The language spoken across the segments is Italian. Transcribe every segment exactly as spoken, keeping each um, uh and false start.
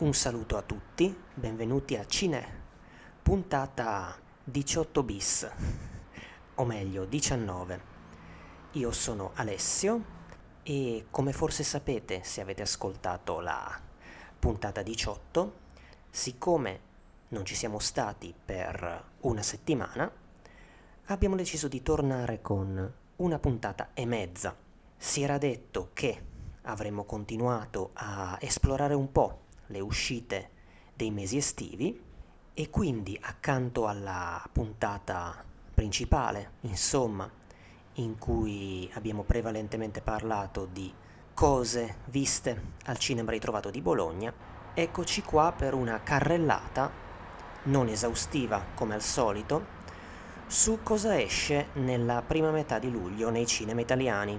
Un saluto a tutti, benvenuti a Cine, puntata diciotto bis, o meglio diciannove. Io sono Alessio e, come forse sapete se avete ascoltato la puntata diciotto, siccome non ci siamo stati per una settimana, abbiamo deciso di tornare con una puntata e mezza. Si era detto che avremmo continuato a esplorare un po' le uscite dei mesi estivi e quindi, accanto alla puntata principale, insomma, in cui abbiamo prevalentemente parlato di cose viste al cinema ritrovato di Bologna, eccoci qua per una carrellata non esaustiva come al solito su cosa esce nella prima metà di luglio nei cinema italiani.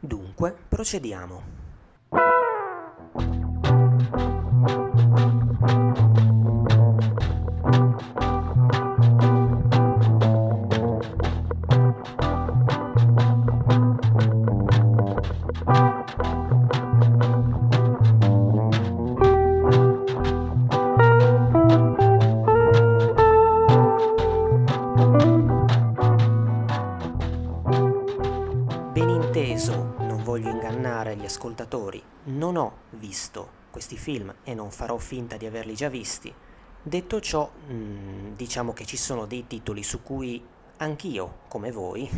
Dunque, procediamo. Non ho visto questi film e non farò finta di averli già visti. Detto ciò, mh, diciamo che ci sono dei titoli su cui anch'io, come voi,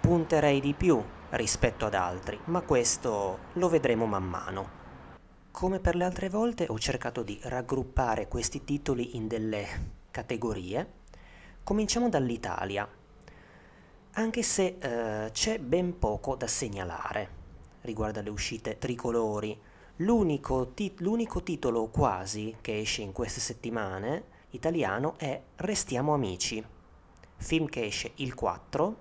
punterei di più rispetto ad altri, ma questo lo vedremo man mano. Come per le altre volte, ho cercato di raggruppare questi titoli in delle categorie. Cominciamo dall'Italia, anche se eh, c'è ben poco da segnalare riguardo alle uscite tricolori. L'unico, tit- l'unico titolo quasi che esce in queste settimane italiano è Restiamo Amici, film che esce il quattro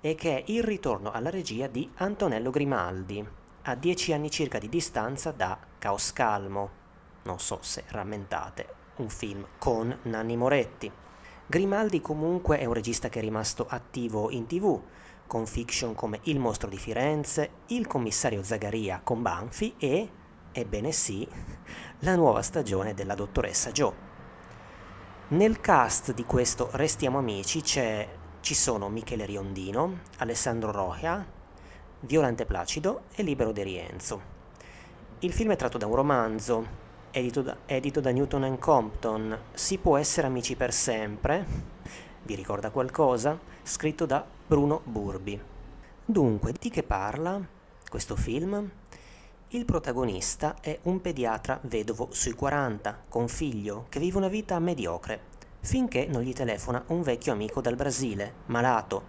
e che è il ritorno alla regia di Antonello Grimaldi, a dieci anni circa di distanza da Caos Calmo, non so se rammentate, un film con Nanni Moretti. Grimaldi comunque è un regista che è rimasto attivo in tv, con fiction come Il mostro di Firenze, Il commissario Zagaria con Banfi e, ebbene sì, la nuova stagione della Dottoressa Giò. Nel cast di questo Restiamo Amici c'è, ci sono Michele Riondino, Alessandro Roja, Violante Placido e Libero De Rienzo. Il film è tratto da un romanzo, edito da, edito da Newton and Compton, Si può essere amici per sempre... vi ricorda qualcosa? Scritto da Bruno Burbi. Dunque, di che parla questo film? Il protagonista è un pediatra vedovo sui quaranta, con figlio, che vive una vita mediocre, finché non gli telefona un vecchio amico dal Brasile, malato,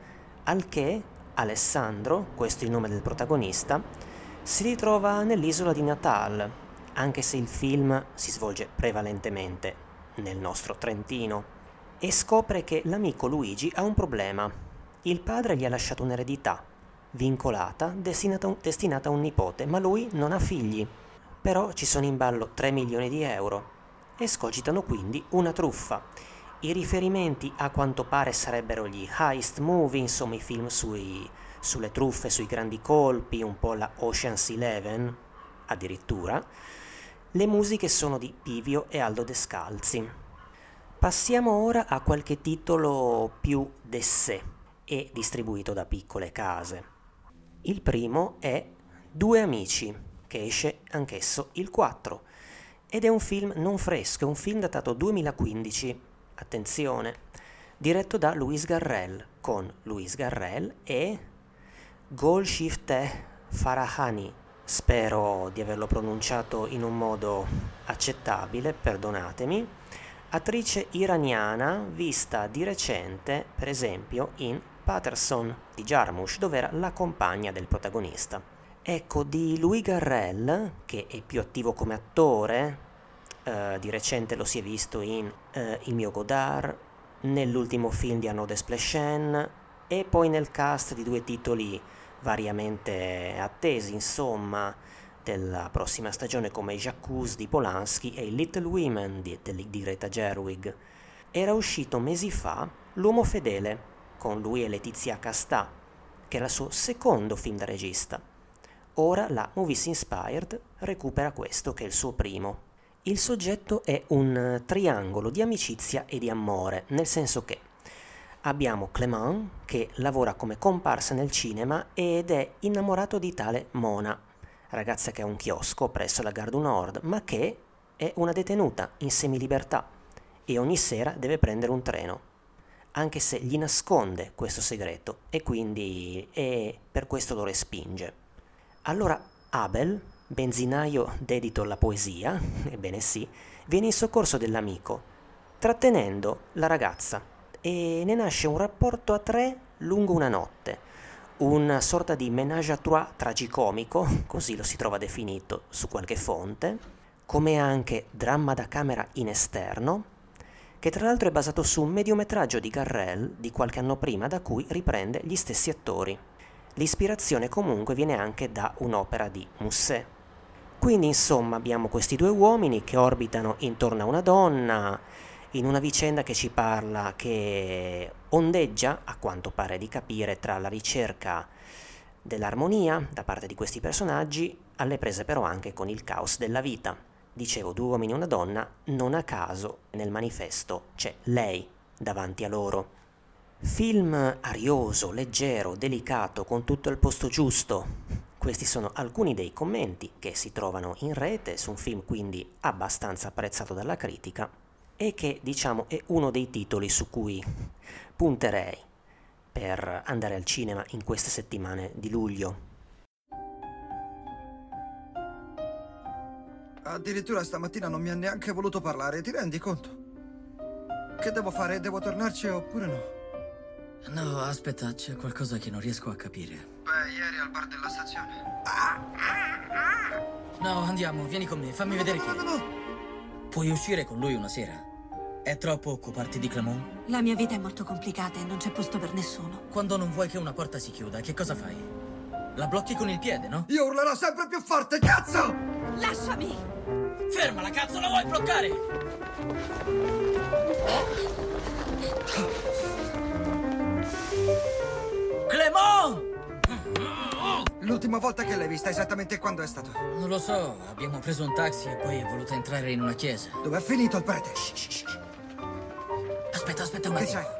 al che Alessandro, questo è il nome del protagonista, si ritrova nell'isola di Natal, anche se il film si svolge prevalentemente nel nostro Trentino, e scopre che l'amico Luigi ha un problema. Il padre gli ha lasciato un'eredità, vincolata, destinata, un, destinata a un nipote, ma lui non ha figli. Però ci sono in ballo tre milioni di euro e scogitano quindi una truffa. I riferimenti a quanto pare sarebbero gli heist movie, insomma i film sui, sulle truffe, sui grandi colpi, un po' la Ocean's Eleven addirittura. Le musiche sono di Pivio e Aldo Descalzi. Passiamo ora a qualche titolo più de sé e distribuito da piccole case. Il primo è Due Amici, che esce anch'esso il quattro, ed è un film non fresco, è un film datato duemilaquindici, attenzione, diretto da Louis Garrel, con Louis Garrel e Golshifteh Farahani. Spero di averlo pronunciato in un modo accettabile, perdonatemi. Attrice iraniana vista di recente, per esempio, in Patterson di Jarmusch, dove era la compagna del protagonista. Ecco, di Louis Garrel, che è più attivo come attore, eh, di recente lo si è visto in eh, Il mio Godard, nell'ultimo film di Arnaud Desplechin e poi nel cast di due titoli variamente attesi, insomma, della prossima stagione come J'accuse di Polanski e Little Women di, di Greta Gerwig. Era uscito mesi fa L'uomo fedele, con lui e Letizia Casta, che era il suo secondo film da regista. Ora la Movies Inspired recupera questo che è il suo primo. Il soggetto è un triangolo di amicizia e di amore, nel senso che abbiamo Clément, che lavora come comparsa nel cinema ed è innamorato di tale Mona, ragazza che ha un chiosco presso la Gare du Nord, ma che è una detenuta in semilibertà e ogni sera deve prendere un treno, anche se gli nasconde questo segreto e quindi e per questo lo respinge. Allora Abel, benzinaio dedito alla poesia, ebbene sì, viene in soccorso dell'amico, trattenendo la ragazza, e ne nasce un rapporto a tre lungo una notte, una sorta di ménage à trois tragicomico, così lo si trova definito su qualche fonte, come anche dramma da camera in esterno, che tra l'altro è basato su un mediometraggio di Garrel di qualche anno prima, da cui riprende gli stessi attori. L'ispirazione comunque viene anche da un'opera di Musset. Quindi insomma abbiamo questi due uomini che orbitano intorno a una donna, in una vicenda che ci parla, che ondeggia, a quanto pare di capire, tra la ricerca dell'armonia da parte di questi personaggi, alle prese però anche con il caos della vita. Dicevo, due uomini e una donna, non a caso nel manifesto c'è lei davanti a loro. Film arioso, leggero, delicato, con tutto al posto giusto. Questi sono alcuni dei commenti che si trovano in rete su un film quindi abbastanza apprezzato dalla critica, e che, diciamo, è uno dei titoli su cui punterei per andare al cinema in queste settimane di luglio. Addirittura stamattina non mi ha neanche voluto parlare, ti rendi conto? Che devo fare? Devo tornarci oppure no? No, aspetta, c'è qualcosa che non riesco a capire. Beh, ieri al bar della stazione. No, andiamo, vieni con me, fammi no, vedere no, no, che... No, no, no. Puoi uscire con lui una sera? È troppo occuparti di Clément? La mia vita è molto complicata e non c'è posto per nessuno. Quando non vuoi che una porta si chiuda, che cosa fai? La blocchi con il piede, no? Io urlerò sempre più forte, cazzo! Lasciami! Fermala, cazzo, la vuoi bloccare? Clément! L'ultima volta che l'hai vista esattamente quando è stato? Non lo so, abbiamo preso un taxi e poi è voluta entrare in una chiesa. Dove è finito il prete? Shh, shh, shh. Aspetta, aspetta un attimo. Che c'è?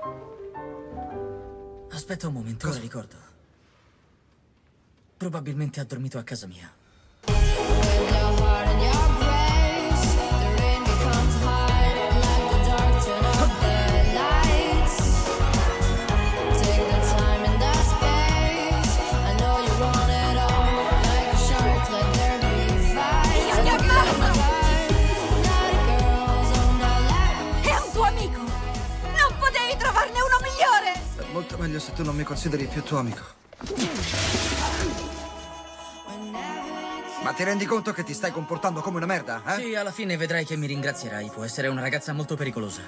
Aspetta un momento, ora ricordo. Probabilmente ha dormito a casa mia. Molto meglio se tu non mi consideri più tuo amico. Ma ti rendi conto che ti stai comportando come una merda, eh? Sì, alla fine vedrai che mi ringrazierai. Può essere una ragazza molto pericolosa.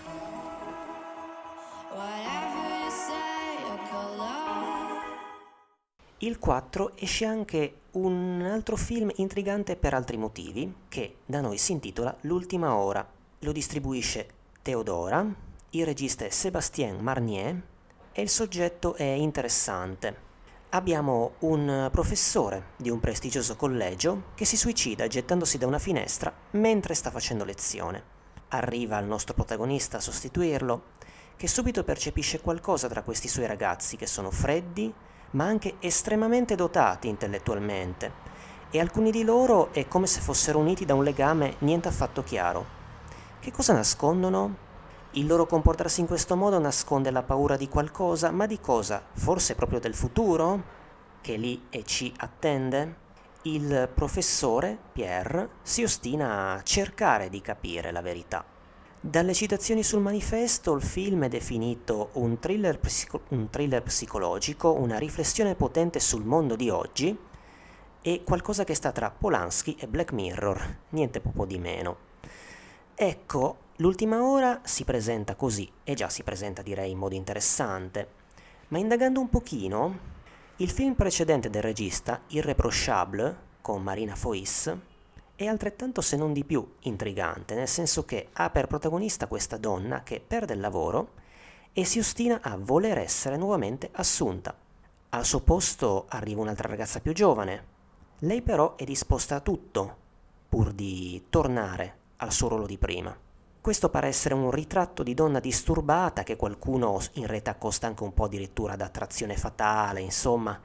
Il quattro esce anche un altro film intrigante per altri motivi, che da noi si intitola L'ultima ora. Lo distribuisce Teodora, il regista è Sébastien Marnier, e il soggetto è interessante. Abbiamo un professore di un prestigioso collegio che si suicida gettandosi da una finestra mentre sta facendo lezione. Arriva il nostro protagonista a sostituirlo, che subito percepisce qualcosa tra questi suoi ragazzi che sono freddi, ma anche estremamente dotati intellettualmente, e alcuni di loro è come se fossero uniti da un legame niente affatto chiaro. Che cosa nascondono? Il loro comportarsi in questo modo nasconde la paura di qualcosa, ma di cosa? Forse proprio del futuro, che lì e ci attende? Il professore, Pierre, si ostina a cercare di capire la verità. Dalle citazioni sul manifesto, il film è definito un thriller, psico- un thriller psicologico, una riflessione potente sul mondo di oggi, e qualcosa che sta tra Polanski e Black Mirror, niente poco di meno. Ecco, L'ultima ora si presenta così, e già si presenta direi in modo interessante, ma indagando un pochino, il film precedente del regista, Irréprochable, con Marina Foïs, è altrettanto se non di più intrigante, nel senso che ha per protagonista questa donna che perde il lavoro e si ostina a voler essere nuovamente assunta. Al suo posto arriva un'altra ragazza più giovane, lei però è disposta a tutto, pur di tornare al suo ruolo di prima. Questo pare essere un ritratto di donna disturbata che qualcuno in rete accosta anche un po' addirittura d'attrazione fatale, insomma,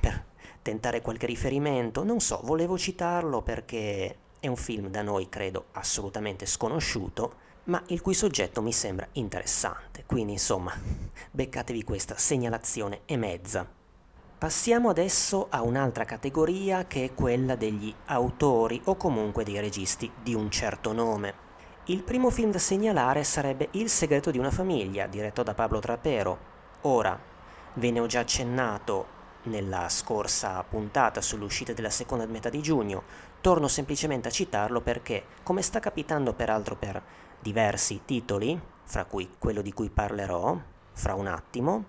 per tentare qualche riferimento. Non so, volevo citarlo perché è un film da noi, credo, assolutamente sconosciuto, ma il cui soggetto mi sembra interessante. Quindi, insomma, beccatevi questa segnalazione e mezza. Passiamo adesso a un'altra categoria che è quella degli autori o comunque dei registi di un certo nome. Il primo film da segnalare sarebbe Il segreto di una famiglia, diretto da Pablo Trapero. Ora, ve ne ho già accennato nella scorsa puntata sull'uscita della seconda metà di giugno, torno semplicemente a citarlo perché, come sta capitando peraltro per diversi titoli, fra cui quello di cui parlerò fra un attimo,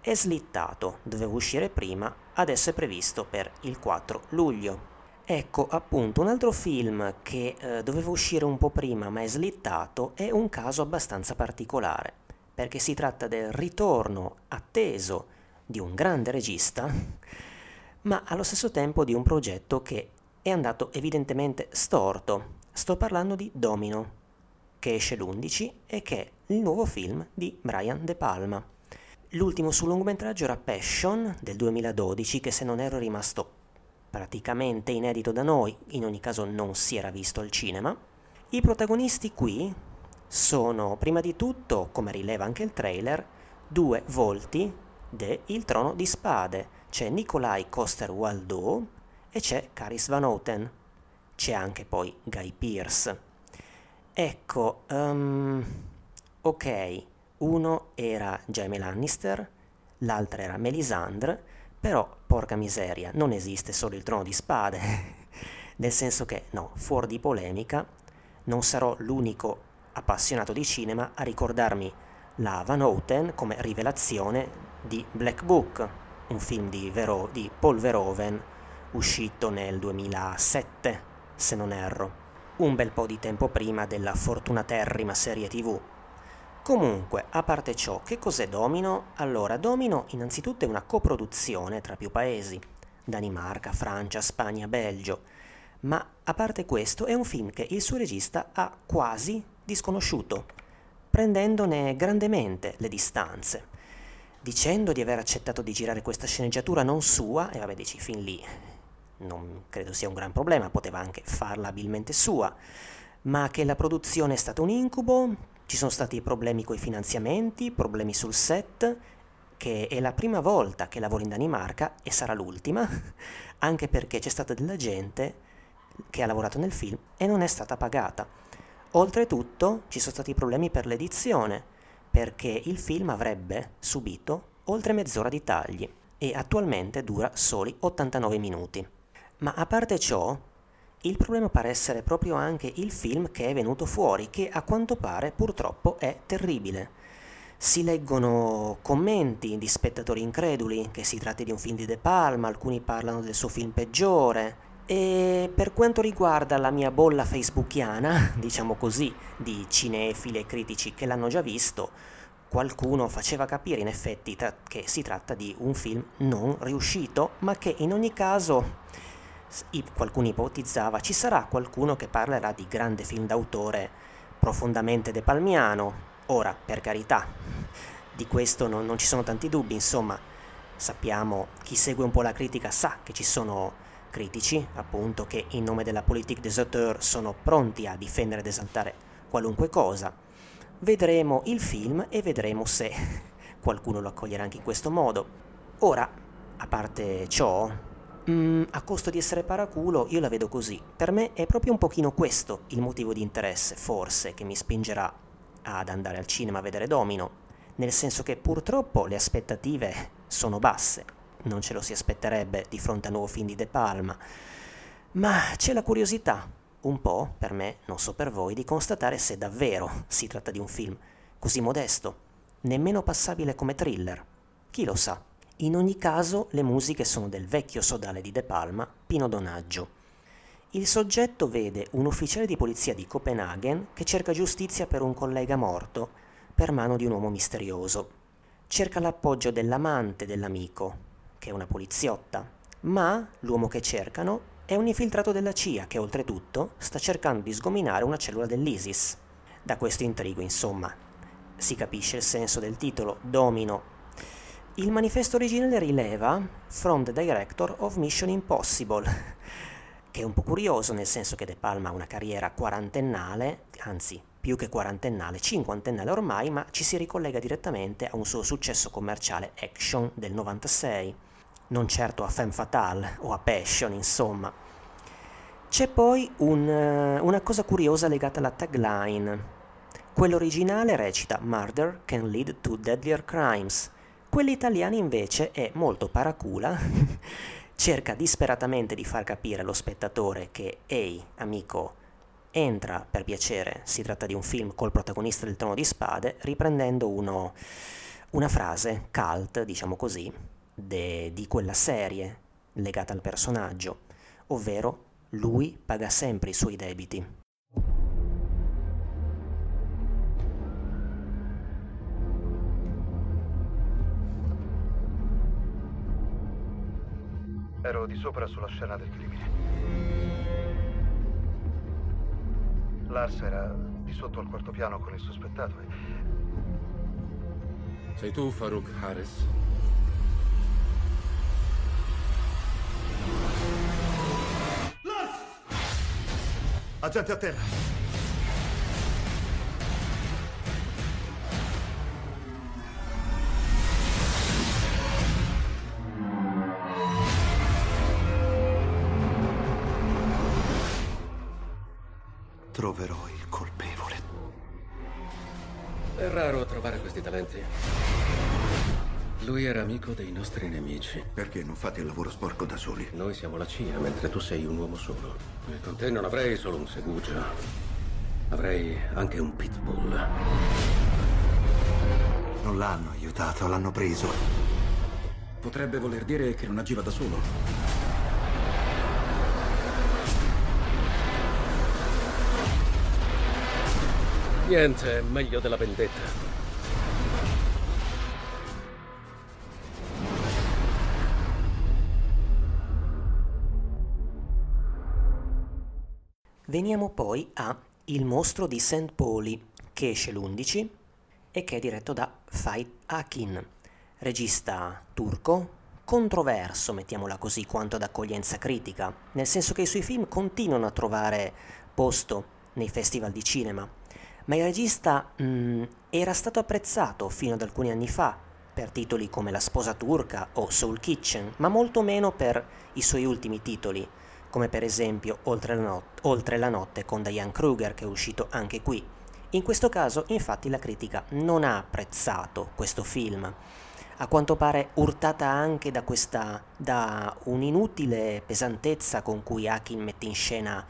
è slittato, doveva uscire prima, adesso è previsto per il quattro luglio. Ecco appunto un altro film che eh, doveva uscire un po' prima ma è slittato, è un caso abbastanza particolare, perché si tratta del ritorno atteso di un grande regista, ma allo stesso tempo di un progetto che è andato evidentemente storto. Sto parlando di Domino, che esce l'undici e che è il nuovo film di Brian De Palma. L'ultimo sul lungometraggio era Passion del duemiladodici, che se non ero rimasto praticamente inedito da noi, in ogni caso non si era visto al cinema. I protagonisti qui sono, prima di tutto, come rileva anche il trailer, due volti de Il Trono di Spade. C'è Nikolaj Coster-Waldau e c'è Caris Van Houten. C'è anche poi Guy Pearce. Ecco, um, ok, uno era Jaime Lannister, l'altro era Melisandre, però, porca miseria, non esiste solo Il Trono di Spade, nel senso che, no, fuori di polemica, non sarò l'unico appassionato di cinema a ricordarmi la Van Houten come rivelazione di Black Book, un film di, Vero- di Paul Verhoeven uscito nel duemilasette, se non erro, un bel po' di tempo prima della fortunaterrima serie tivù. Comunque, a parte ciò, che cos'è Domino? Allora, Domino innanzitutto è una coproduzione tra più paesi, Danimarca, Francia, Spagna, Belgio, ma a parte questo è un film che il suo regista ha quasi disconosciuto, prendendone grandemente le distanze, dicendo di aver accettato di girare questa sceneggiatura non sua, e vabbè dici, fin lì non credo sia un gran problema, poteva anche farla abilmente sua, ma che la produzione è stata un incubo. Ci sono stati problemi coi finanziamenti, problemi sul set, che è la prima volta che lavoro in Danimarca e sarà l'ultima, anche perché c'è stata della gente che ha lavorato nel film e non è stata pagata. Oltretutto ci sono stati problemi per l'edizione, perché il film avrebbe subito oltre mezz'ora di tagli e attualmente dura soli ottantanove minuti. Ma a parte ciò, il problema pare essere proprio anche il film che è venuto fuori, che a quanto pare purtroppo è terribile. Si leggono commenti di spettatori increduli che si tratti di un film di De Palma, alcuni parlano del suo film peggiore, e per quanto riguarda la mia bolla facebookiana, diciamo così, di cinefili e critici che l'hanno già visto, qualcuno faceva capire in effetti tra- che si tratta di un film non riuscito, ma che in ogni caso... Qualcuno ipotizzava ci sarà qualcuno che parlerà di grande film d'autore profondamente depalmiano. Ora, per carità, di questo non, non ci sono tanti dubbi, insomma, sappiamo, chi segue un po' la critica sa che ci sono critici, appunto, che in nome della politique des auteurs sono pronti a difendere ed esaltare qualunque cosa. Vedremo il film e vedremo se qualcuno lo accoglierà anche in questo modo. Ora, a parte ciò, Mm, a costo di essere paraculo, io la vedo così. Per me è proprio un pochino questo il motivo di interesse, forse, che mi spingerà ad andare al cinema a vedere Domino, nel senso che purtroppo le aspettative sono basse, non ce lo si aspetterebbe di fronte al nuovo film di De Palma, ma c'è la curiosità, un po', per me, non so per voi, di constatare se davvero si tratta di un film così modesto, nemmeno passabile come thriller, chi lo sa. In ogni caso, le musiche sono del vecchio sodale di De Palma, Pino Donaggio. Il soggetto vede un ufficiale di polizia di Copenaghen che cerca giustizia per un collega morto per mano di un uomo misterioso. Cerca l'appoggio dell'amante dell'amico, che è una poliziotta, ma l'uomo che cercano È un infiltrato della C I A che oltretutto sta cercando di sgominare una cellula dell'ISIS. Da questo intrigo, insomma, si capisce il senso del titolo, Domino. Il manifesto originale rileva From the Director of Mission Impossible, che è un po' curioso nel senso che De Palma ha una carriera quarantennale, anzi più che quarantennale, cinquantennale ormai, ma ci si ricollega direttamente a un suo successo commerciale action del novantasei, non certo a Femme Fatale o a Passion, insomma. C'è poi un, una cosa curiosa legata alla tagline. Quello originale recita Murder can lead to deadlier crimes. Quelli italiani invece è molto paracula, cerca disperatamente di far capire allo spettatore che «Ehi, amico, entra per piacere, si tratta di un film col protagonista del Trono di Spade», riprendendo uno, una frase cult, diciamo così, de, di quella serie legata al personaggio, ovvero «Lui paga sempre i suoi debiti». Ero di sopra sulla scena del crimine. Lars era di sotto al quarto piano con il sospettato e... Sei tu Farouk Harris? Lars! Agente a terra! Troverò il colpevole. È raro trovare questi talenti. Lui era amico dei nostri nemici. Perché non fate il lavoro sporco da soli? Noi siamo la C I A, mentre tu sei un uomo solo. E con te non avrei solo un segugio. Avrei anche un pitbull. Non l'hanno aiutato, l'hanno preso. Potrebbe voler dire che non agiva da solo. Niente è meglio della vendetta. Veniamo poi a Il mostro di Saint Pauli, che esce l'undici e che è diretto da Fahit Akin, regista turco, controverso, mettiamola così, quanto ad accoglienza critica, nel senso che i suoi film continuano a trovare posto nei festival di cinema. Ma il regista mh, era stato apprezzato fino ad alcuni anni fa per titoli come La sposa turca o Soul Kitchen, ma molto meno per i suoi ultimi titoli, come per esempio Oltre la, not- Oltre la notte con Diane Kruger, che è uscito anche qui. In questo caso, infatti, la critica non ha apprezzato questo film, a quanto pare urtata anche da questa da un'inutile pesantezza con cui Akin mette in scena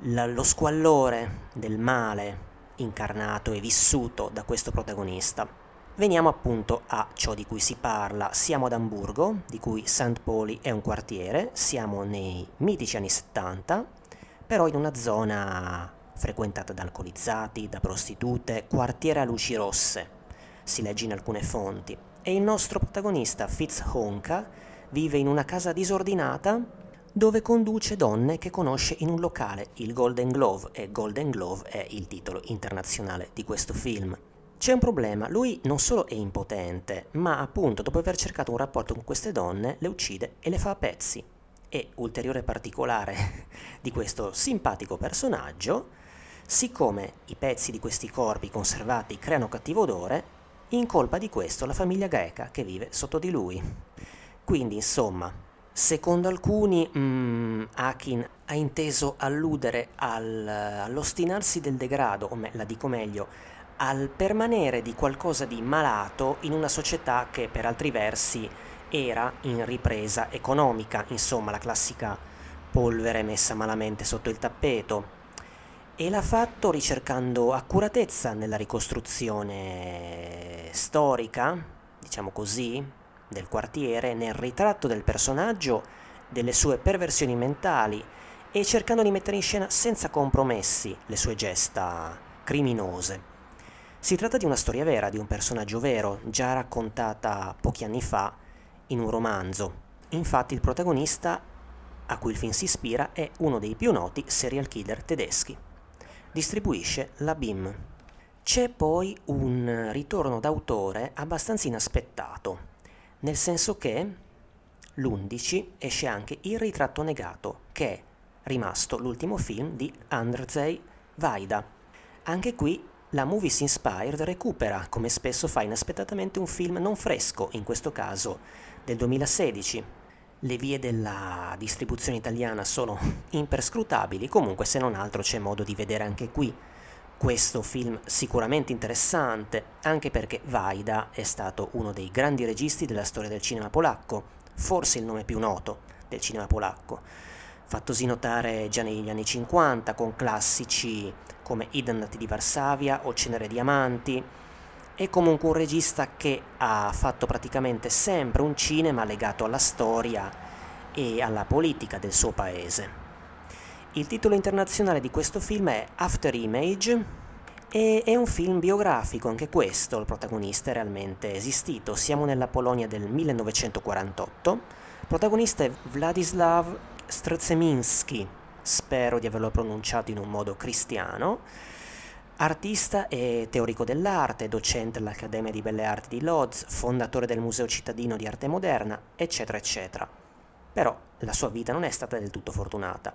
la, lo squallore del male incarnato e vissuto da questo protagonista. Veniamo appunto a ciò di cui si parla. Siamo ad Amburgo, di cui Saint Pauli è un quartiere, siamo nei mitici anni settanta, però in una zona frequentata da alcolizzati, da prostitute, quartiere a luci rosse, si legge in alcune fonti, e il nostro protagonista Fitz Honka vive in una casa disordinata dove conduce donne che conosce in un locale, il Golden Glove, e Golden Glove è il titolo internazionale di questo film. C'è un problema, lui non solo è impotente, ma appunto dopo aver cercato un rapporto con queste donne le uccide e le fa a pezzi. E, ulteriore particolare di questo simpatico personaggio, siccome i pezzi di questi corpi conservati creano cattivo odore, incolpa di questo la famiglia greca che vive sotto di lui. Quindi, insomma... Secondo alcuni, mh, Akin ha inteso alludere al, all'ostinarsi del degrado, o me, la dico meglio, al permanere di qualcosa di malato in una società che per altri versi era in ripresa economica, insomma la classica polvere messa malamente sotto il tappeto. E l'ha fatto ricercando accuratezza nella ricostruzione storica, diciamo così, del quartiere, nel ritratto del personaggio, delle sue perversioni mentali e cercando di mettere in scena senza compromessi le sue gesta criminose. Si tratta di una storia vera, di un personaggio vero, già raccontata pochi anni fa in un romanzo. Infatti il protagonista a cui il film si ispira, è uno dei più noti serial killer tedeschi. Distribuisce la B I M. C'è poi un ritorno d'autore abbastanza inaspettato, nel senso che l'undici esce anche Il ritratto negato, che è rimasto l'ultimo film di Andrzej Wajda. Anche qui la Movies Inspired recupera, come spesso fa inaspettatamente, un film non fresco, in questo caso del duemilasedici. Le vie della distribuzione italiana sono imperscrutabili, comunque se non altro c'è modo di vedere anche qui questo film sicuramente interessante, anche perché Wajda è stato uno dei grandi registi della storia del cinema polacco, forse il nome più noto del cinema polacco, fattosi notare già negli anni cinquanta con classici come I Dannati di Varsavia o Cenere Diamanti. È comunque un regista che ha fatto praticamente sempre un cinema legato alla storia e alla politica del suo paese. Il titolo internazionale di questo film è After Image e è un film biografico, anche questo, il protagonista è realmente esistito. Siamo nella Polonia del millenovecentoquarantotto, il protagonista è Władysław Strzemiński, spero di averlo pronunciato in un modo cristiano, artista e teorico dell'arte, docente all'Accademia di Belle Arti di Lodz, fondatore del Museo Cittadino di Arte Moderna, eccetera eccetera. Però la sua vita non è stata del tutto fortunata.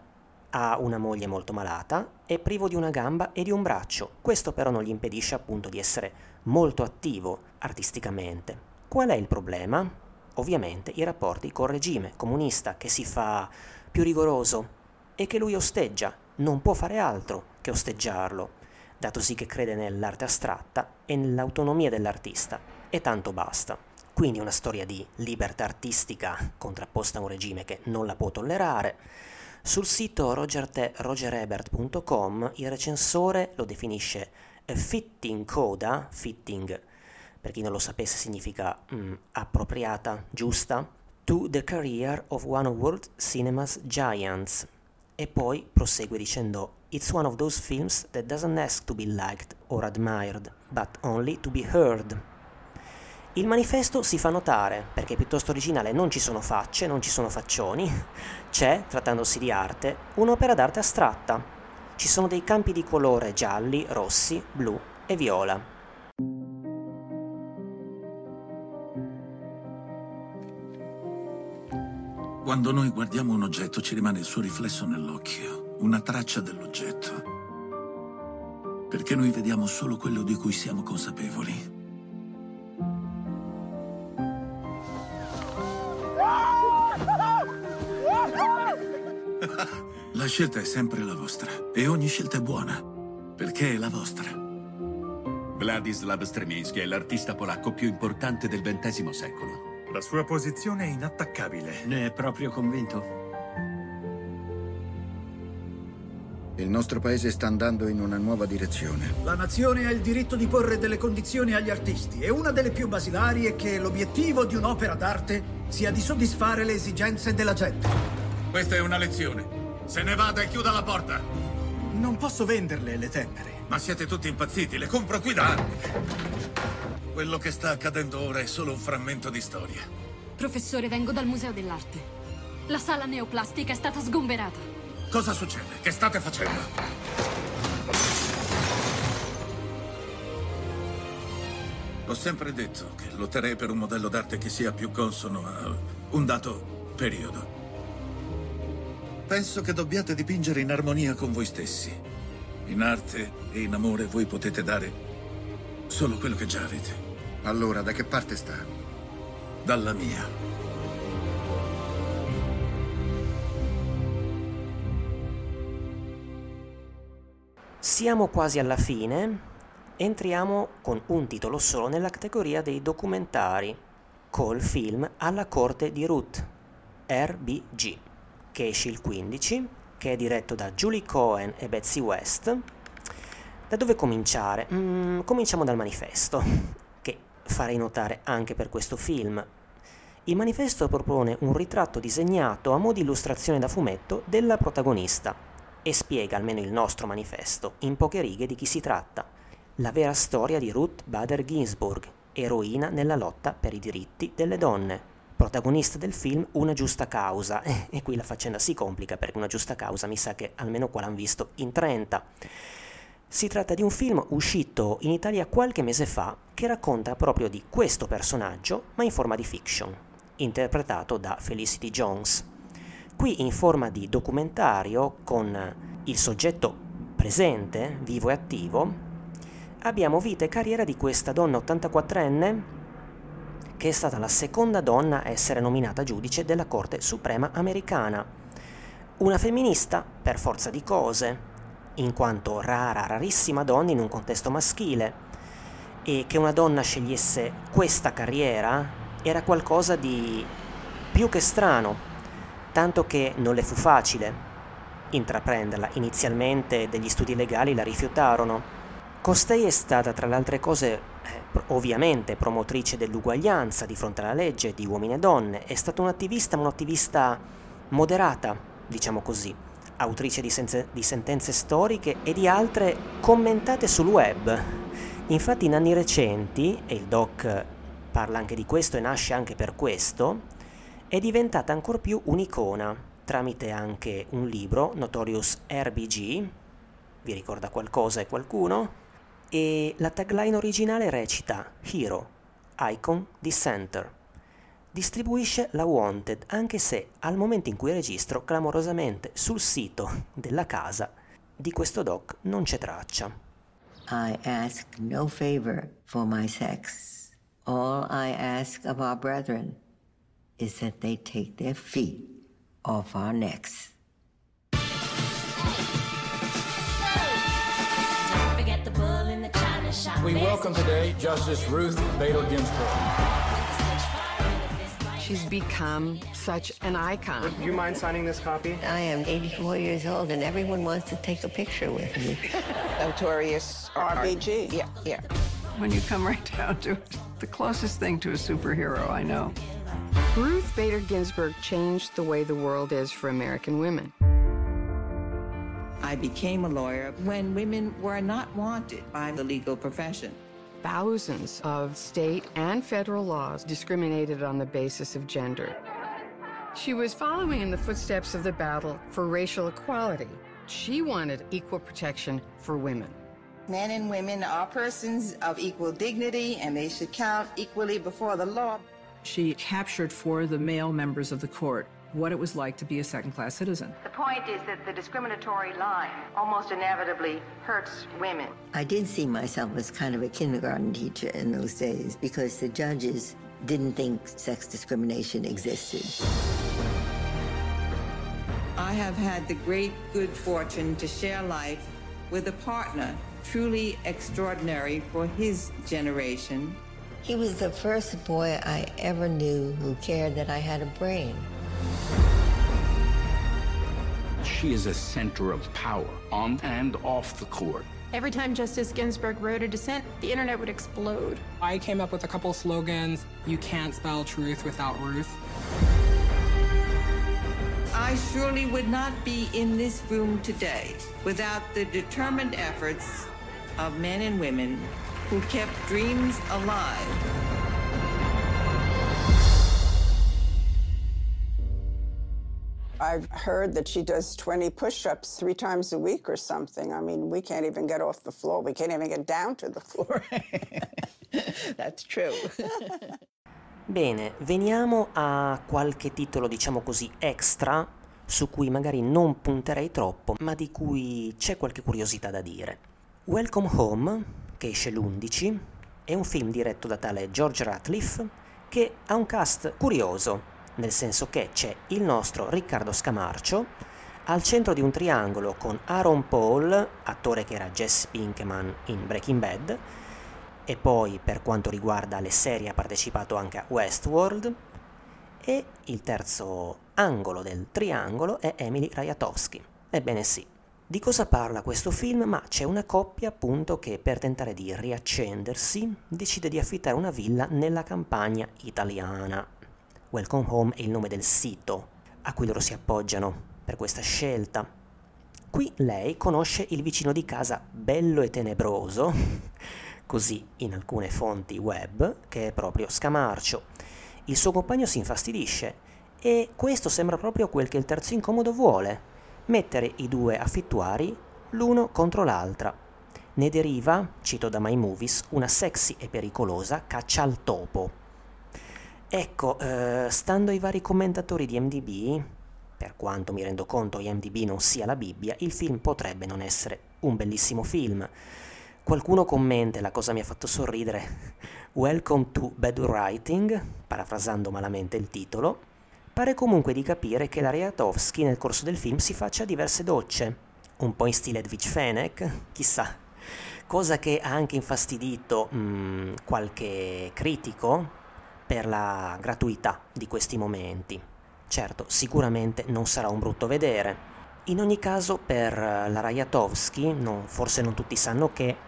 Ha una moglie molto malata, è privo di una gamba e di un braccio, questo però non gli impedisce appunto di essere molto attivo artisticamente. Qual è il problema? Ovviamente i rapporti col regime comunista, che si fa più rigoroso e che lui osteggia, non può fare altro che osteggiarlo, datosi che crede nell'arte astratta e nell'autonomia dell'artista, e tanto basta. Quindi una storia di libertà artistica contrapposta a un regime che non la può tollerare. Sul sito roger ebert punto com il recensore lo definisce a fitting coda, fitting per chi non lo sapesse significa mm, appropriata, giusta, to the career of one of world cinema's giants. E poi prosegue dicendo: It's one of those films that doesn't ask to be liked or admired, but only to be heard. Il manifesto si fa notare, perché è piuttosto originale, non ci sono facce, non ci sono faccioni, c'è, trattandosi di arte, un'opera d'arte astratta. Ci sono dei campi di colore gialli, rossi, blu e viola. Quando noi guardiamo un oggetto ci rimane il suo riflesso nell'occhio, una traccia dell'oggetto, perché noi vediamo solo quello di cui siamo consapevoli. La scelta è sempre la vostra e ogni scelta è buona, perché è la vostra. Władysław Strzemiński è l'artista polacco più importante del ventesimo secolo. La sua posizione è inattaccabile. Ne è proprio convinto? Il nostro paese sta andando in una nuova direzione. La nazione ha il diritto di porre delle condizioni agli artisti e una delle più basilari è che l'obiettivo di un'opera d'arte sia di soddisfare le esigenze della gente. Questa è una lezione. Se ne vada e chiuda la porta. Non posso venderle le tempere. Ma siete tutti impazziti, le compro qui da anni. Quello che sta accadendo ora è solo un frammento di storia. Professore, vengo dal Museo dell'Arte. La sala neoplastica è stata sgomberata. Cosa succede? Che state facendo? Ho sempre detto che lotterei per un modello d'arte che sia più consono a un dato periodo. Penso che dobbiate dipingere in armonia con voi stessi. In arte e in amore voi potete dare solo quello che già avete. Allora, da che parte sta? Dalla mia. Siamo quasi alla fine. Entriamo con un titolo solo nella categoria dei documentari, col film Alla corte di Ruth, R B G, che esce il quindici, che è diretto da Julie Cohen e Betsy West. Da dove cominciare? Mm, cominciamo dal manifesto, che farei notare anche per questo film. Il manifesto propone un ritratto disegnato a mo' di illustrazione da fumetto della protagonista e spiega, almeno il nostro manifesto, in poche righe di chi si tratta. La vera storia di Ruth Bader Ginsburg, eroina nella lotta per i diritti delle donne, protagonista del film Una Giusta Causa, e qui la faccenda si complica perché Una Giusta Causa mi sa che almeno qua l'hanno visto in trenta. Si tratta di un film uscito in Italia qualche mese fa che racconta proprio di questo personaggio, ma in forma di fiction, interpretato da Felicity Jones. Qui in forma di documentario con il soggetto presente, vivo e attivo, abbiamo vita e carriera di questa donna ottantaquattrenne che è stata la seconda donna a essere nominata giudice della Corte Suprema americana. Una femminista per forza di cose, in quanto rara, rarissima donna in un contesto maschile, e che una donna scegliesse questa carriera era qualcosa di più che strano, tanto che non le fu facile intraprenderla. Inizialmente degli studi legali la rifiutarono. Costei è stata, tra le altre cose, ovviamente promotrice dell'uguaglianza di fronte alla legge di uomini e donne, è stata un'attivista, ma un'attivista moderata, diciamo così, autrice di, senze, di sentenze storiche e di altre commentate sul web. Infatti in anni recenti, e il doc parla anche di questo e nasce anche per questo, è diventata ancor più un'icona, tramite anche un libro, Notorious R B G, vi ricorda qualcosa e qualcuno? E la tagline originale recita Hero, Icon, Dissenter. Distribuisce la Wanted, anche se al momento in cui registro, clamorosamente sul sito della casa di questo doc non c'è traccia. I ask no favor for my sex. All I ask of our brethren is that they take their feet off our necks. We welcome today Justice Ruth Bader Ginsburg. She's become such an icon. Do you mind signing this copy? I am eighty-four years old and everyone wants to take a picture with me. Notorious R B G. Yeah, yeah. When you come right down to it, the closest thing to a superhero I know. Ruth Bader Ginsburg changed the way the world is for American women. I became a lawyer when women were not wanted by the legal profession. Thousands of state and federal laws discriminated on the basis of gender. She was following in the footsteps of the battle for racial equality. She wanted equal protection for women. Men and women are persons of equal dignity, and they should count equally before the law. She captured for the male members of the court what it was like to be a second-class citizen. The point is that the discriminatory line almost inevitably hurts women. I did see myself as kind of a kindergarten teacher in those days because the judges didn't think sex discrimination existed. I have had the great good fortune to share life with a partner truly extraordinary for his generation. He was the first boy I ever knew who cared that I had a brain. She is a center of power, on and off the court. Every time Justice Ginsburg wrote a dissent, the internet would explode. I came up with a couple slogans. You can't spell truth without Ruth. I surely would not be in this room today without the determined efforts of men and women who kept dreams alive. I've heard that she does twenty push-ups three times a week or something. I mean, we can't even get off the floor. We can't even get down to the floor. That's true. Bene, veniamo a qualche titolo, diciamo così, extra, su cui magari non punterei troppo, ma di cui c'è qualche curiosità da dire. Welcome Home, che esce l'undici, è un film diretto da tale George Ratliff, che ha un cast curioso, nel senso che c'è il nostro Riccardo Scamarcio al centro di un triangolo con Aaron Paul, attore che era Jesse Pinkman in Breaking Bad, e poi per quanto riguarda le serie ha partecipato anche a Westworld, e il terzo angolo del triangolo è Emily Ratajkowski. Ebbene sì, di cosa parla questo film? Ma c'è una coppia appunto che per tentare di riaccendersi decide di affittare una villa nella campagna italiana. Welcome Home è il nome del sito a cui loro si appoggiano per questa scelta. Qui lei conosce il vicino di casa bello e tenebroso, così in alcune fonti web, che è proprio Scamarcio. Il suo compagno si infastidisce e questo sembra proprio quel che il terzo incomodo vuole, mettere i due affittuari l'uno contro l'altra. Ne deriva, cito da My Movies, una sexy e pericolosa caccia al topo. Ecco, eh, stando ai vari commentatori di I M D B, per quanto mi rendo conto I M D B non sia la Bibbia, il film potrebbe non essere un bellissimo film. Qualcuno commenta, la cosa mi ha fatto sorridere, Welcome to Bad Writing, parafrasando malamente il titolo. Pare comunque di capire che l'Ariatowski nel corso del film si faccia diverse docce, un po' in stile Edwidge Fenech, chissà, cosa che ha anche infastidito mh, qualche critico per la gratuità di questi momenti. Certo, sicuramente non sarà un brutto vedere. In ogni caso, per la Ariatowski, non, forse non tutti sanno che,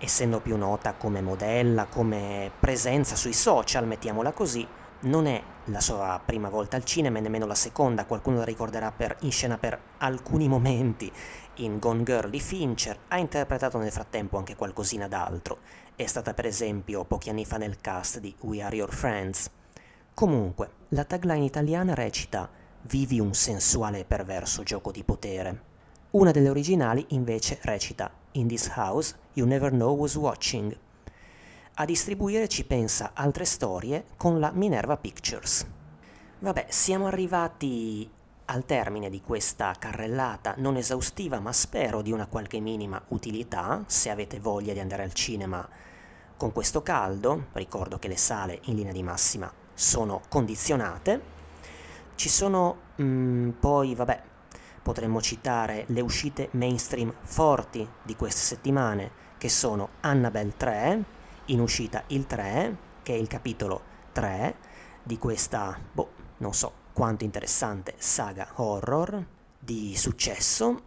essendo più nota come modella, come presenza sui social, mettiamola così, non è la sua prima volta al cinema e nemmeno la seconda. Qualcuno la ricorderà per, in scena per alcuni momenti in Gone Girl di Fincher, ha interpretato nel frattempo anche qualcosina d'altro, è stata per esempio pochi anni fa nel cast di We Are Your Friends. Comunque, la tagline italiana recita «Vivi un sensuale e perverso gioco di potere». Una delle originali invece recita «In this house you never know who's watching». A distribuire ci pensa Altre Storie con la Minerva Pictures. Vabbè, siamo arrivati al termine di questa carrellata non esaustiva, ma spero di una qualche minima utilità, se avete voglia di andare al cinema con questo caldo. Ricordo che le sale in linea di massima sono condizionate. Ci sono mh, poi, vabbè, potremmo citare le uscite mainstream forti di queste settimane, che sono Annabelle tre, in uscita il tre, che è il capitolo tre di questa, boh, non so quanto interessante saga horror di successo.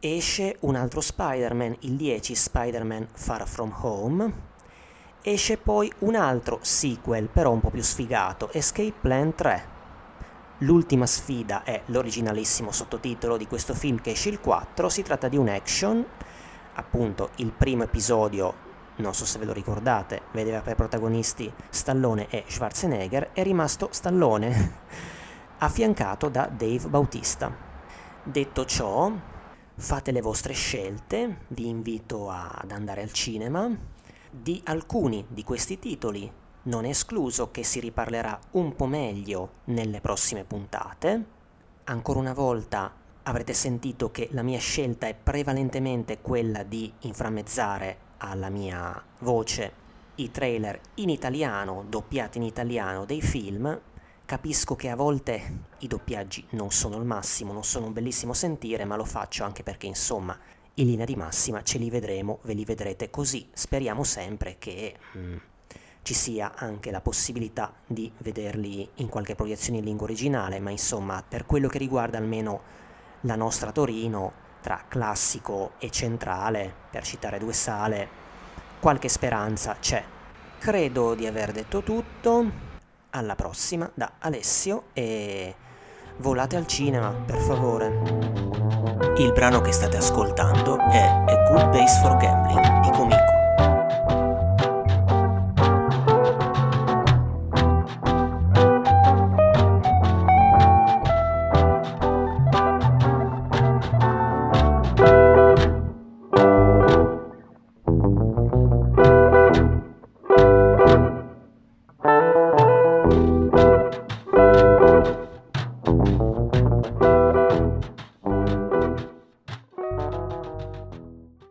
Esce un altro Spider-Man, il dieci, Spider-Man Far From Home. Esce poi un altro sequel, però un po' più sfigato, Escape Plan tre. L'ultima sfida è l'originalissimo sottotitolo di questo film, che esce il quattro. Si tratta di un action, appunto il primo episodio, non so se ve lo ricordate, vedeva per protagonisti Stallone e Schwarzenegger, è rimasto Stallone, affiancato da Dave Bautista. Detto ciò, fate le vostre scelte, vi invito ad andare al cinema. Di alcuni di questi titoli non è escluso che si riparlerà un po' meglio nelle prossime puntate. Ancora una volta avrete sentito che la mia scelta è prevalentemente quella di inframmezzare alla mia voce i trailer in italiano, doppiati in italiano, dei film. Capisco che a volte i doppiaggi non sono il massimo, non sono un bellissimo sentire, ma lo faccio anche perché, insomma, in linea di massima ce li vedremo, ve li vedrete così. Speriamo sempre che mm, ci sia anche la possibilità di vederli in qualche proiezione in lingua originale, ma insomma, per quello che riguarda almeno la nostra Torino, tra classico e centrale, per citare due sale, qualche speranza c'è. Credo di aver detto tutto. Alla prossima da Alessio e volate al cinema, per favore. Il brano che state ascoltando è A Good Base for Gambling di Comico.